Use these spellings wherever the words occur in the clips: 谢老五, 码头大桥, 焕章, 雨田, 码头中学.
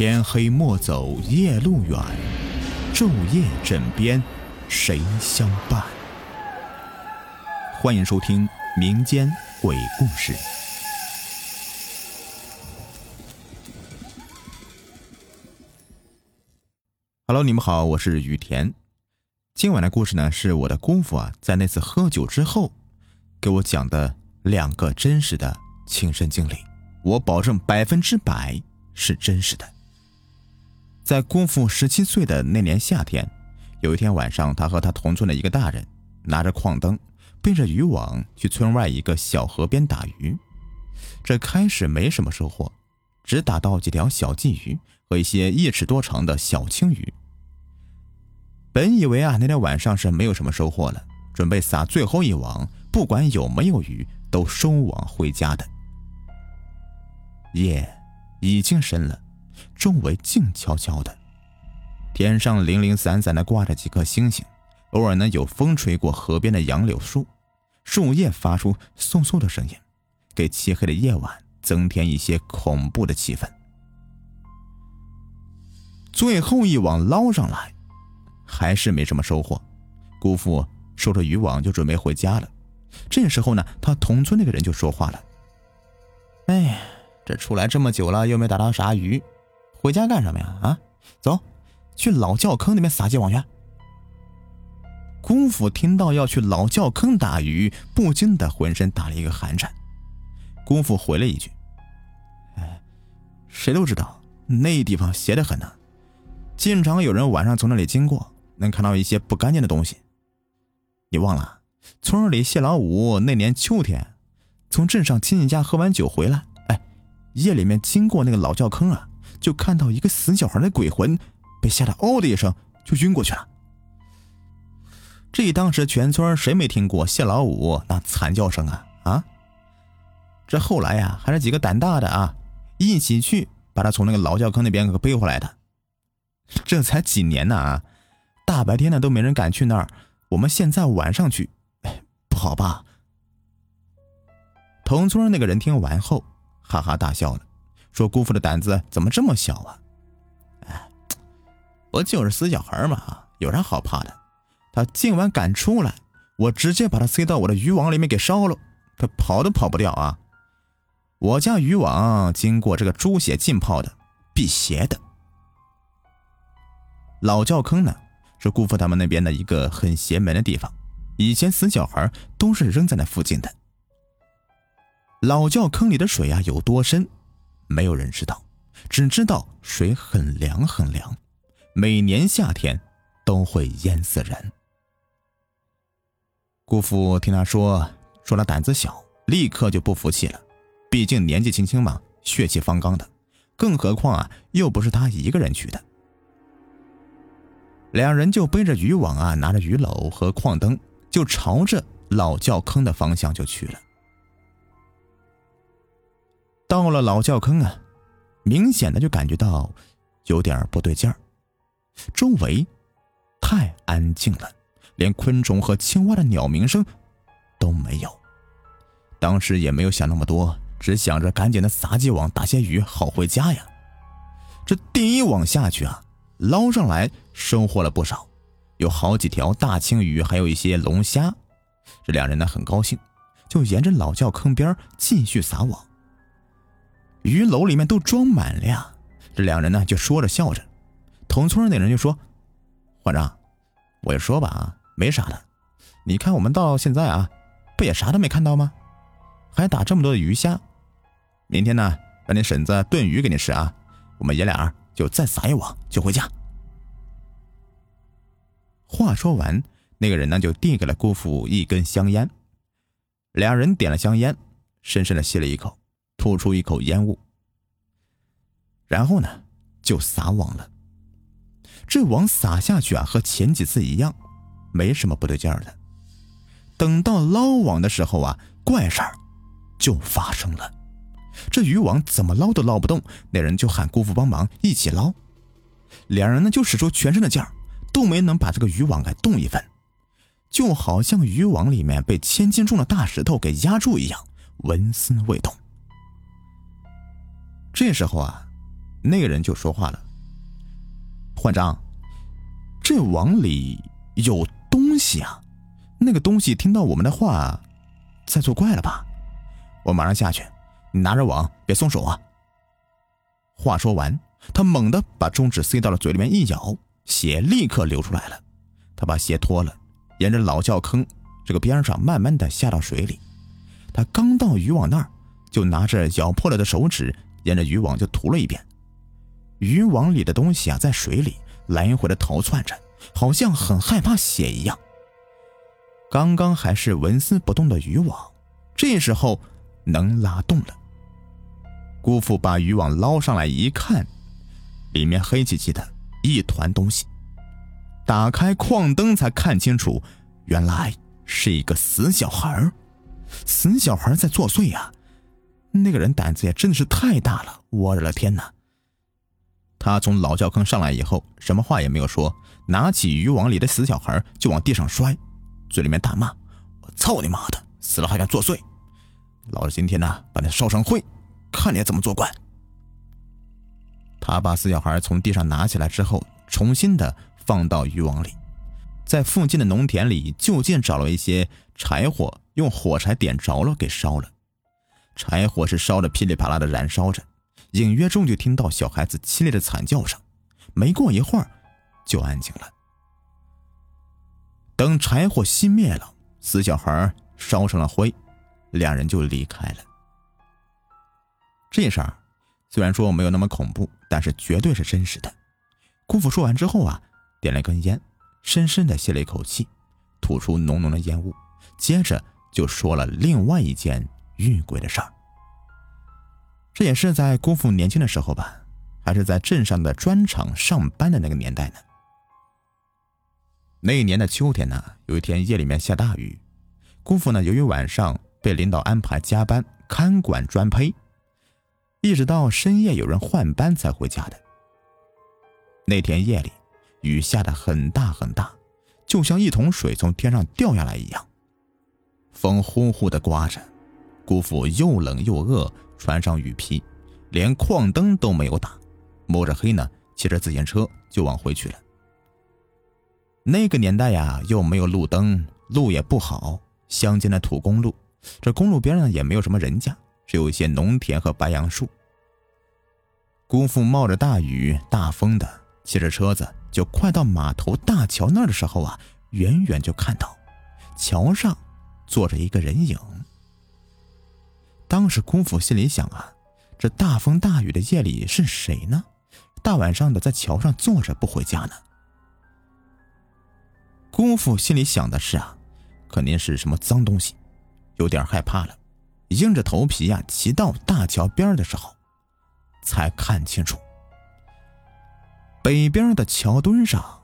天黑莫走夜路远，昼夜枕边谁相伴？欢迎收听民间鬼故事。Hello， 你们好，我是雨田。今晚的故事呢，是我的功夫在那次喝酒之后给我讲的两个真实的亲身经历，我保证100%是真实的。在功夫17岁的那年夏天，有一天晚上，他和他同村的一个大人拿着矿灯背着渔网去村外一个小河边打鱼。这开始没什么收获，只打到几条小鲫鱼和一些1尺多长的小青鱼。本以为那天晚上是没有什么收获了，准备撒最后一网，不管有没有鱼都收网回家的。夜已经深了，周围静悄悄的，天上零零散散的挂着几颗星星，偶尔有风吹过河边的杨柳树，树叶发出嗖嗖的声音，给漆黑的夜晚增添一些恐怖的气氛。最后一网捞上来，还是没什么收获，姑父收着渔网就准备回家了。这时候呢，他同村那个人就说话了：“这出来这么久了，又没打到啥鱼，回家干什么呀？走，去老窖坑那边撒起网去。”姑父听到要去老窖坑打鱼，不禁的浑身打了一个寒颤。姑父回了一句：“谁都知道那地方邪得很呢，经常有人晚上从那里经过，能看到一些不干净的东西。你忘了，村里谢老五那年秋天从镇上亲戚家喝完酒回来，夜里面经过那个老窖坑就看到一个死小孩的鬼魂，被吓得嗷的一声就晕过去了。这当时全村谁没听过谢老五那惨叫声啊？这后来还是几个胆大的一起去把他从那个老窖坑那边给背回来的。这才几年大白天都没人敢去那儿，我们现在晚上去，不好吧？”同村那个人听完后哈哈大笑了，说：“姑父的胆子怎么这么小啊？我就是死小孩嘛，有啥好怕的？他今晚敢出来，我直接把他塞到我的渔网里面给烧了，他跑都跑不掉啊！我家渔网经过这个猪血浸泡的，辟邪的。”老窖坑呢，是姑父他们那边的一个很邪门的地方，以前死小孩都是扔在那附近的。老窖坑里的水有多深，没有人知道，只知道水很凉很凉，每年夏天都会淹死人。姑父听他说他胆子小，立刻就不服气了，毕竟年纪轻轻嘛，血气方刚的，更何况又不是他一个人去的。两人就背着渔网拿着鱼篓和矿灯，就朝着老窖坑的方向就去了。到了老窖坑明显的就感觉到有点不对劲儿，周围太安静了，连昆虫和青蛙的鸟鸣声都没有。当时也没有想那么多，只想着赶紧的撒起网打些鱼好回家呀。这第一网下去捞上来收获了不少，有好几条大青鱼，还有一些龙虾。这两人很高兴，就沿着老窖坑边继续撒网。鱼篓里面都装满了呀，这两人就说着笑着。同村那人就说：“馆长，我就说吧没啥的，你看我们到现在不也啥都没看到吗？还打这么多的鱼虾，明天呢让你婶子炖鱼给你吃我们爷俩就再撒一网就回家。”话说完，那个人就递给了姑父一根香烟，两人点了香烟，深深的吸了一口，吐出一口烟雾，然后呢就撒网了。这网撒下去和前几次一样，没什么不对劲儿的。等到捞网的时候怪事儿就发生了。这渔网怎么捞都捞不动，那人就喊姑父帮忙一起捞。两人就使出全身的劲儿，都没能把这个渔网给动一分，就好像渔网里面被千斤重的大石头给压住一样，纹丝未动。这时候那个人就说话了：“焕章，这网里有东西啊！那个东西听到我们的话，在作怪了吧？我马上下去，你拿着网，别松手啊！”话说完，他猛地把中指塞到了嘴里面一咬，血立刻流出来了。他把鞋脱了，沿着老窖坑这个边上慢慢的下到水里。他刚到渔网那儿，就拿着咬破了的手指沿着渔网就涂了一遍。渔网里的东西啊，在水里来回的逃窜着，好像很害怕血一样。刚刚还是纹丝不动的渔网，这时候能拉动了。姑父把渔网捞上来一看，里面黑漆漆的一团东西，打开矿灯才看清楚，原来是一个死小孩。死小孩在作祟啊！那个人胆子也真的是太大了，我的天哪！他从老窖坑上来以后，什么话也没有说，拿起渔网里的死小孩就往地上摔，嘴里面大骂：“我操你妈的，死了还敢作祟！老子今天呢，把你烧成灰，看你怎么作怪！”他把死小孩从地上拿起来之后，重新的放到渔网里，在附近的农田里就近找了一些柴火，用火柴点着了，给烧了。柴火是烧得噼里啪啦的燃烧着，隐约中就听到小孩子凄厉的惨叫声，没过一会儿就安静了。等柴火熄灭了，死小孩烧成了灰，两人就离开了。这事儿虽然说没有那么恐怖，但是绝对是真实的。姑父说完之后啊，点了一根烟，深深的吸了一口气，吐出浓浓的烟雾，接着就说了另外一件遇鬼的事儿。这也是在姑父年轻的时候吧，还是在镇上的砖厂上班的那个年代呢。那一年的秋天呢，有一天夜里面下大雨，姑父呢由于晚上被领导安排加班看管砖坯，一直到深夜有人换班才回家的。那天夜里雨下得很大很大，就像一桶水从天上掉下来一样。风呼呼地刮着，姑父又冷又饿，穿上雨披，连矿灯都没有打，摸着黑呢骑着自行车就往回去了。那个年代呀，又没有路灯，路也不好，乡间的土公路，这公路边上也没有什么人家，只有一些农田和白杨树。姑父冒着大雨大风的骑着车子，就快到码头大桥那儿的时候啊，远远就看到桥上坐着一个人影。当时姑父心里想啊，这大风大雨的夜里是谁呢？大晚上的在桥上坐着不回家呢？姑父心里想的是啊，肯定是什么脏东西，有点害怕了。硬着头皮啊，骑到大桥边的时候才看清楚，北边的桥墩上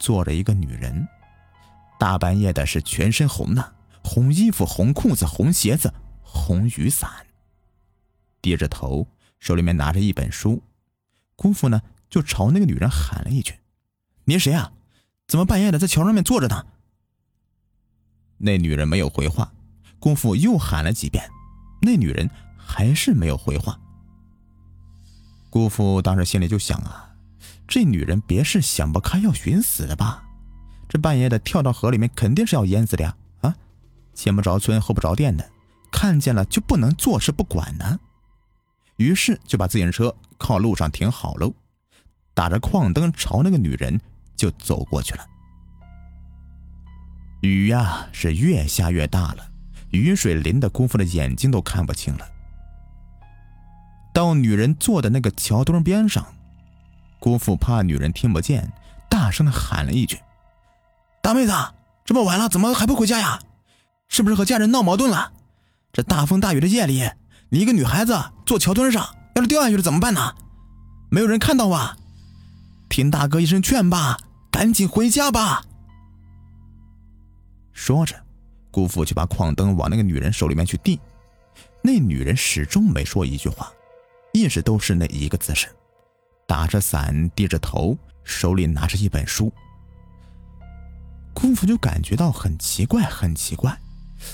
坐着一个女人，大半夜的是全身红的，红衣服，红裤子，红鞋子，红雨伞，低着头，手里面拿着一本书。姑父呢就朝那个女人喊了一句：“你谁啊？怎么半夜的在桥上面坐着呢？”那女人没有回话，姑父又喊了几遍，那女人还是没有回话。姑父当时心里就想啊，这女人别是想不开要寻死的吧？这半夜的跳到河里面肯定是要淹死的呀！啊，前不着村后不着店的，看见了就不能坐视不管呢。于是就把自行车靠路上停好喽，打着矿灯朝那个女人就走过去了。雨呀，是越下越大了，雨水淋得姑父的眼睛都看不清了。到女人坐的那个桥墩边上，姑父怕女人听不见，大声地喊了一句：“大妹子，这么晚了怎么还不回家呀？是不是和家人闹矛盾了？这大风大雨的夜里，你一个女孩子坐桥墩上，要是掉下去了怎么办呢？没有人看到啊，听大哥一声劝吧，赶紧回家吧。”说着，姑父就把矿灯往那个女人手里面去递，那女人始终没说一句话，一直都是那一个姿势，打着伞，低着头，手里拿着一本书。姑父就感觉到很奇怪很奇怪，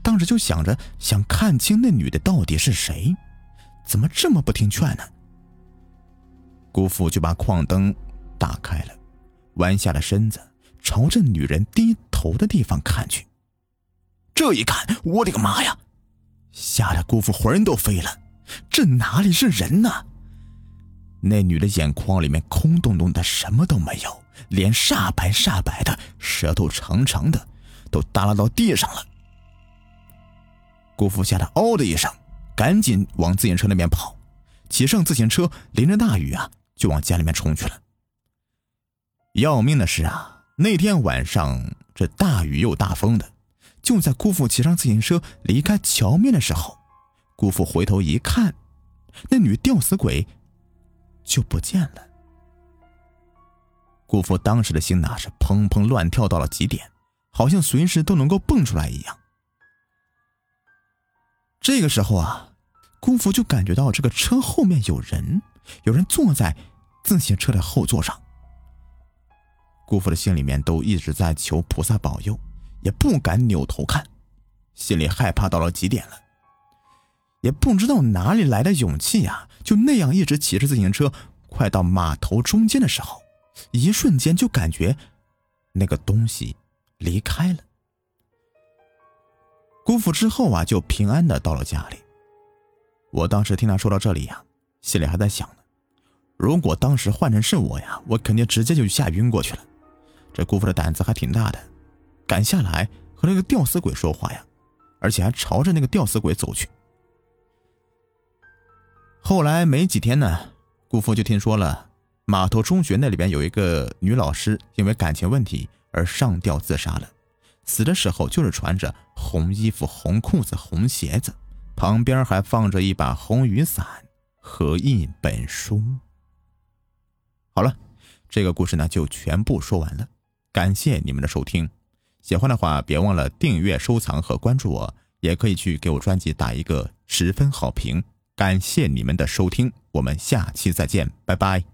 当时就想着想看清那女的到底是谁，怎么这么不听劝呢？姑父就把矿灯打开了，弯下了身子，朝着女人低头的地方看去。这一看，我的个妈呀，吓得姑父魂儿都飞了，这哪里是人呢？那女的眼眶里面空洞洞的，什么都没有，脸煞白煞白的，舌头长长的，都耷拉到地上了。姑父吓得嗷的一声，赶紧往自行车那边跑，骑上自行车，淋着大雨啊，就往家里面冲去了。要命的是啊，那天晚上这大雨又大风的，就在姑父骑上自行车离开桥面的时候，姑父回头一看，那女吊死鬼就不见了。姑父当时的心哪是砰砰乱跳到了极点，好像随时都能够蹦出来一样。这个时候啊，姑父就感觉到这个车后面有人坐在自行车的后座上。姑父的心里面都一直在求菩萨保佑，也不敢扭头看，心里害怕到了极点了，也不知道哪里来的勇气啊，就那样一直骑着自行车，快到码头中间的时候，一瞬间就感觉那个东西离开了。姑父之后啊，就平安的到了家里。我当时听他说到这里呀，心里还在想呢，如果当时换成是我呀，我肯定直接就吓晕过去了。这姑父的胆子还挺大的，敢下来和那个吊死鬼说话呀，而且还朝着那个吊死鬼走去。后来没几天呢，姑父就听说了码头中学那里边有一个女老师因为感情问题而上吊自杀了，死的时候就是穿着红衣服、红裤子、红鞋子，旁边还放着一把红雨伞和一本书。好了，这个故事呢就全部说完了，感谢你们的收听。喜欢的话别忘了订阅、收藏和关注我，也可以去给我专辑打一个10分好评。感谢你们的收听，我们下期再见，拜拜。